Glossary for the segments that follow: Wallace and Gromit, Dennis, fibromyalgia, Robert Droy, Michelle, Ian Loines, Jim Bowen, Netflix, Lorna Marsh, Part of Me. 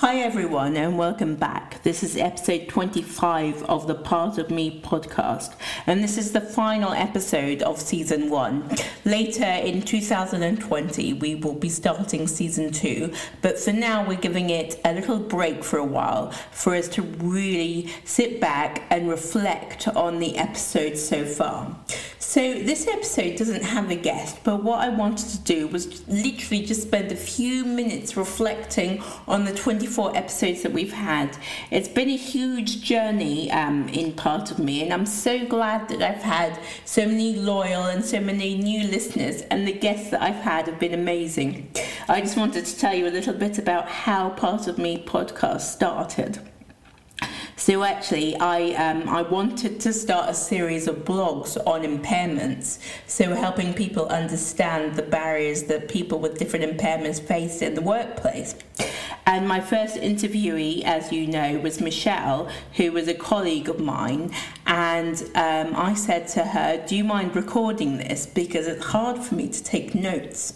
Hi everyone and welcome back. This is episode 25 of the Part of Me podcast, and this is the final episode of season 1. Later in 2020 we will be starting season 2, but for now we're giving it a little break for a while for us to really sit back and reflect on the episode so far. So this episode doesn't have a guest, but what I wanted to do was literally just spend a few minutes reflecting on the 24 episodes that we've had. It's been a huge journey in Part of Me, and I'm so glad that I've had so many loyal and so many new listeners, and the guests that I've had have been amazing. I just wanted to tell you a little bit about how Part of Me podcast started. So actually, I wanted to start a series of blogs on impairments, so helping people understand the barriers that people with different impairments face in the workplace. And my first interviewee, as you know, was Michelle, who was a colleague of mine, and I said to her, do you mind recording this, because it's hard for me to take notes.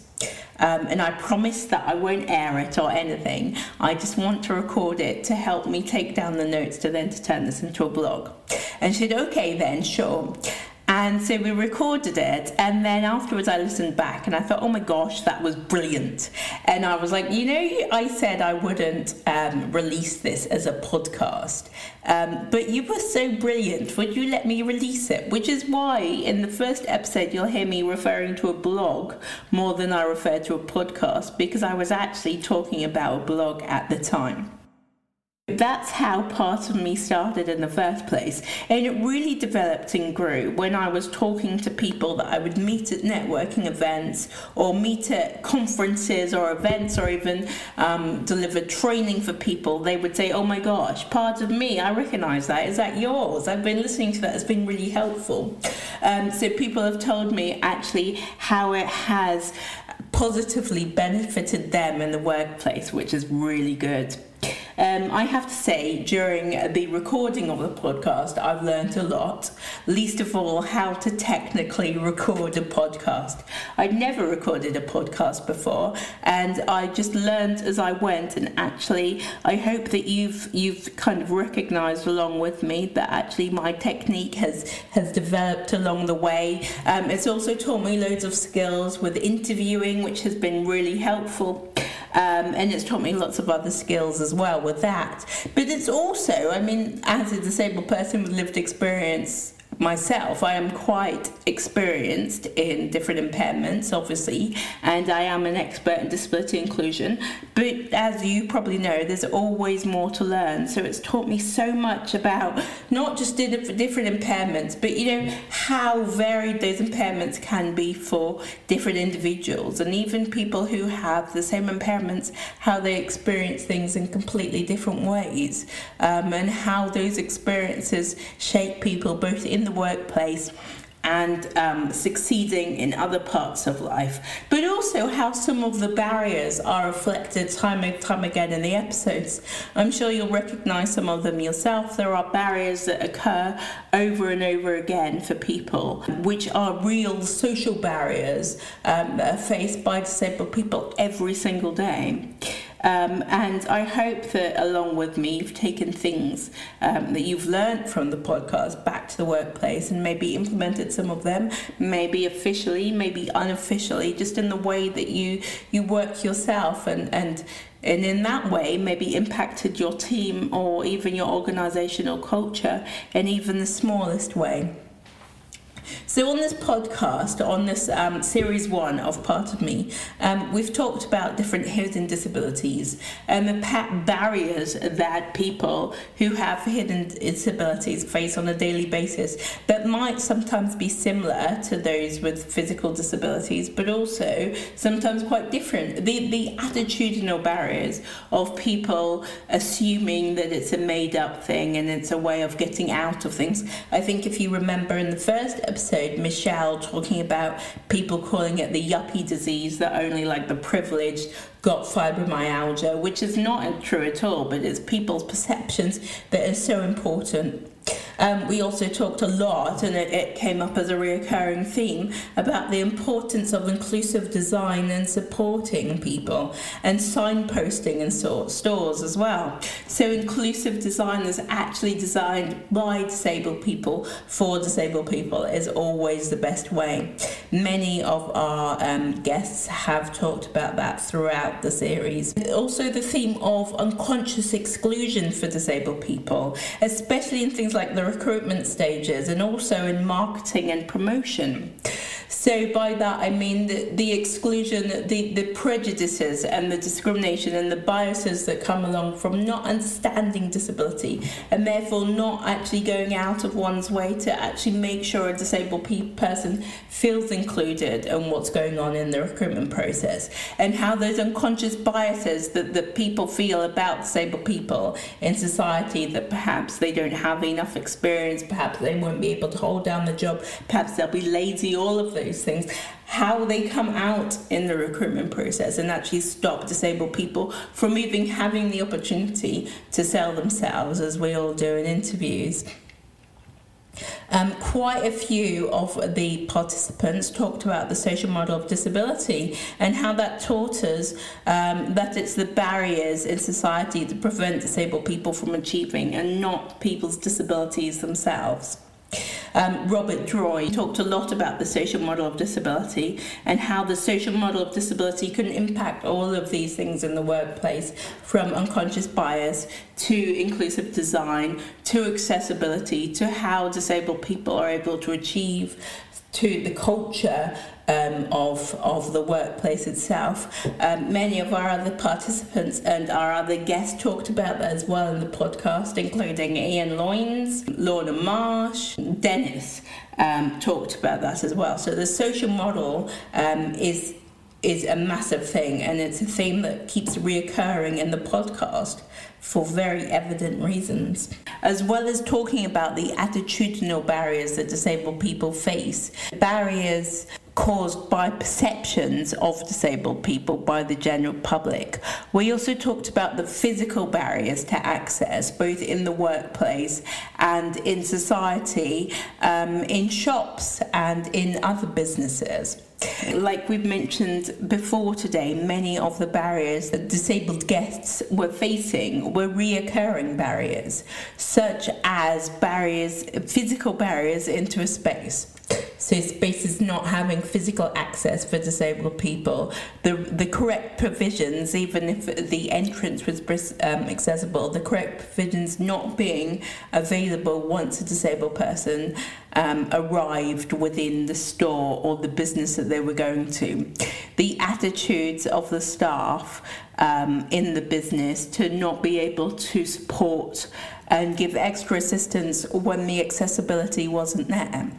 And I promise that I won't air it or anything. I just want to record it to help me take down the notes to turn this into a blog. And she said, okay then, sure. And so we recorded it, and then afterwards I listened back and I thought, oh my gosh, that was brilliant. And I was like, you know, I said I wouldn't release this as a podcast, but you were so brilliant, would you let me release it? Which is why in the first episode you'll hear me referring to a blog more than I refer to a podcast, because I was actually talking about a blog at the time. That's how Part of Me started in the first place, and it really developed and grew when I was talking to people that I would meet at networking events or meet at conferences or events, or even deliver training for people. They would say, oh my gosh, Part of Me, I recognise that, is that yours? I've been listening to that, it's been really helpful. So people have told me actually how it has positively benefited them in the workplace, which is really good. I have to say, during the recording of the podcast, I've learned a lot, least of all how to technically record a podcast. I'd never recorded a podcast before, and I just learned as I went, and actually I hope that you've kind of recognised along with me that actually my technique has developed along the way. It's also taught me loads of skills with interviewing, which has been really helpful. And it's taught me lots of other skills as well with that. But it's also, I mean, as a disabled person with lived experience myself, I am quite experienced in different impairments, obviously, and I am an expert in disability inclusion. But as you probably know, there's always more to learn. So it's taught me so much about not just different impairments, but, you know, how varied those impairments can be for different individuals, and even people who have the same impairments, how they experience things in completely different ways, and how those experiences shape people both in the workplace and succeeding in other parts of life, but also how some of the barriers are reflected time and time again in the episodes. I'm sure you'll recognise some of them yourself. There are barriers that occur over and over again for people, which are real social barriers that are faced by disabled people every single day. And I hope that along with me you've taken things that you've learned from the podcast back to the workplace, and maybe implemented some of them, maybe officially, maybe unofficially, just in the way that you work yourself, and in that way maybe impacted your team or even your organisational culture in even the smallest way. So on this podcast, on this series 1 of Part of Me, we've talked about different hidden disabilities and the barriers that people who have hidden disabilities face on a daily basis that might sometimes be similar to those with physical disabilities, but also sometimes quite different. The attitudinal barriers of people assuming that it's a made-up thing and it's a way of getting out of things. I think if you remember in the first episode, Michelle talking about people calling it the yuppie disease that only like the privileged got fibromyalgia, which is not true at all, but it's people's perceptions that are so important. we also talked a lot, and it came up as a reoccurring theme, about the importance of inclusive design and supporting people, and signposting in stores as well. So inclusive design is actually designed by disabled people for disabled people is always the best way. Many of our guests have talked about that throughout the series. Also the theme of unconscious exclusion for disabled people, especially in things like the recruitment stages and also in marketing and promotion. So by that I mean the exclusion, the prejudices and the discrimination and the biases that come along from not understanding disability and therefore not actually going out of one's way to actually make sure a disabled person feels included in what's going on in the recruitment process, and how those unconscious biases that people feel about disabled people in society, that perhaps they don't have enough experience, perhaps they won't be able to hold down the job, perhaps they'll be lazy, all of those things, how they come out in the recruitment process and actually stop disabled people from even having the opportunity to sell themselves, as we all do in interviews. Quite a few of the participants talked about the social model of disability and how that taught us that it's the barriers in society that prevent disabled people from achieving, and not people's disabilities themselves. Robert Droy talked a lot about the social model of disability and how the social model of disability can impact all of these things in the workplace, from unconscious bias to inclusive design to accessibility to how disabled people are able to achieve, to the culture of the workplace itself. Many of our other participants and our other guests talked about that as well in the podcast, including Ian Loines, Lorna Marsh, Dennis talked about that as well. So the social model is a massive thing, and it's a theme that keeps reoccurring in the podcast for very evident reasons, as well as talking about the attitudinal barriers that disabled people face. Barriers caused by perceptions of disabled people by the general public. We also talked about the physical barriers to access, both in the workplace and in society, in shops and in other businesses. Like we've mentioned before today, many of the barriers that disabled guests were facing were reoccurring barriers, such as physical barriers into a space. So spaces not having physical access for disabled people, the correct provisions, even if the entrance was accessible, the correct provisions not being available once a disabled person arrived within the store or the business that they were going to. The attitudes of the staff in the business to not be able to support and give extra assistance when the accessibility wasn't there.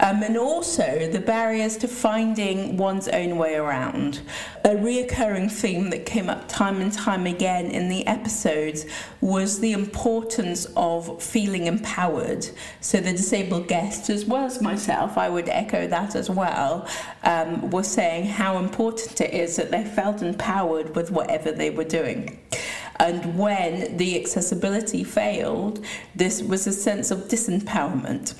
And also the barriers to finding one's own way around. A reoccurring theme that came up time and time again in the episodes was the importance of feeling empowered. So the disabled guests, as well as myself, I would echo that as well, were saying how important it is that they felt empowered with whatever they were doing. And when the accessibility failed, this was a sense of disempowerment.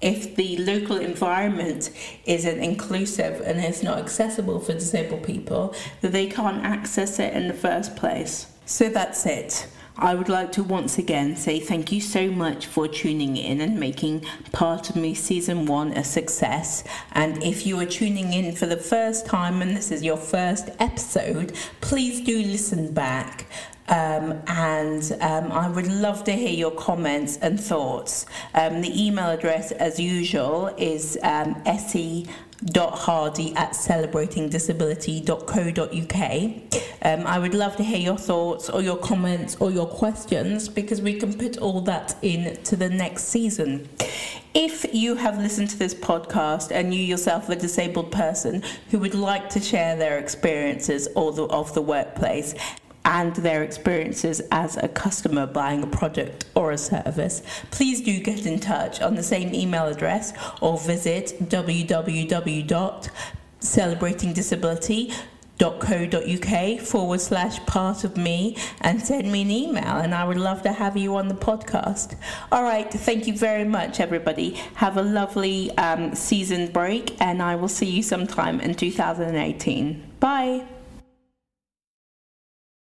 If the local environment isn't inclusive and it's not accessible for disabled people, that they can't access it in the first place. So that's it. I would like to once again say thank you so much for tuning in and making Part of Me Season 1 a success. And if you are tuning in for the first time and this is your first episode, please do listen back. I would love to hear your comments and thoughts. The email address, as usual, is se.hardy@celebratingdisability.co.uk. I would love to hear your thoughts or your comments or your questions, because we can put all that into the next season. If you have listened to this podcast and you yourself are a disabled person who would like to share their experiences of the workplace and their experiences as a customer buying a product or a service, please do get in touch on the same email address or visit www.celebratingdisability.co.uk. celebratingdisability.co.uk/part of me and send me an email, and I would love to have you on the podcast. All right, thank you very much, everybody. Have a lovely season break, and I will see you sometime in 2018. Bye.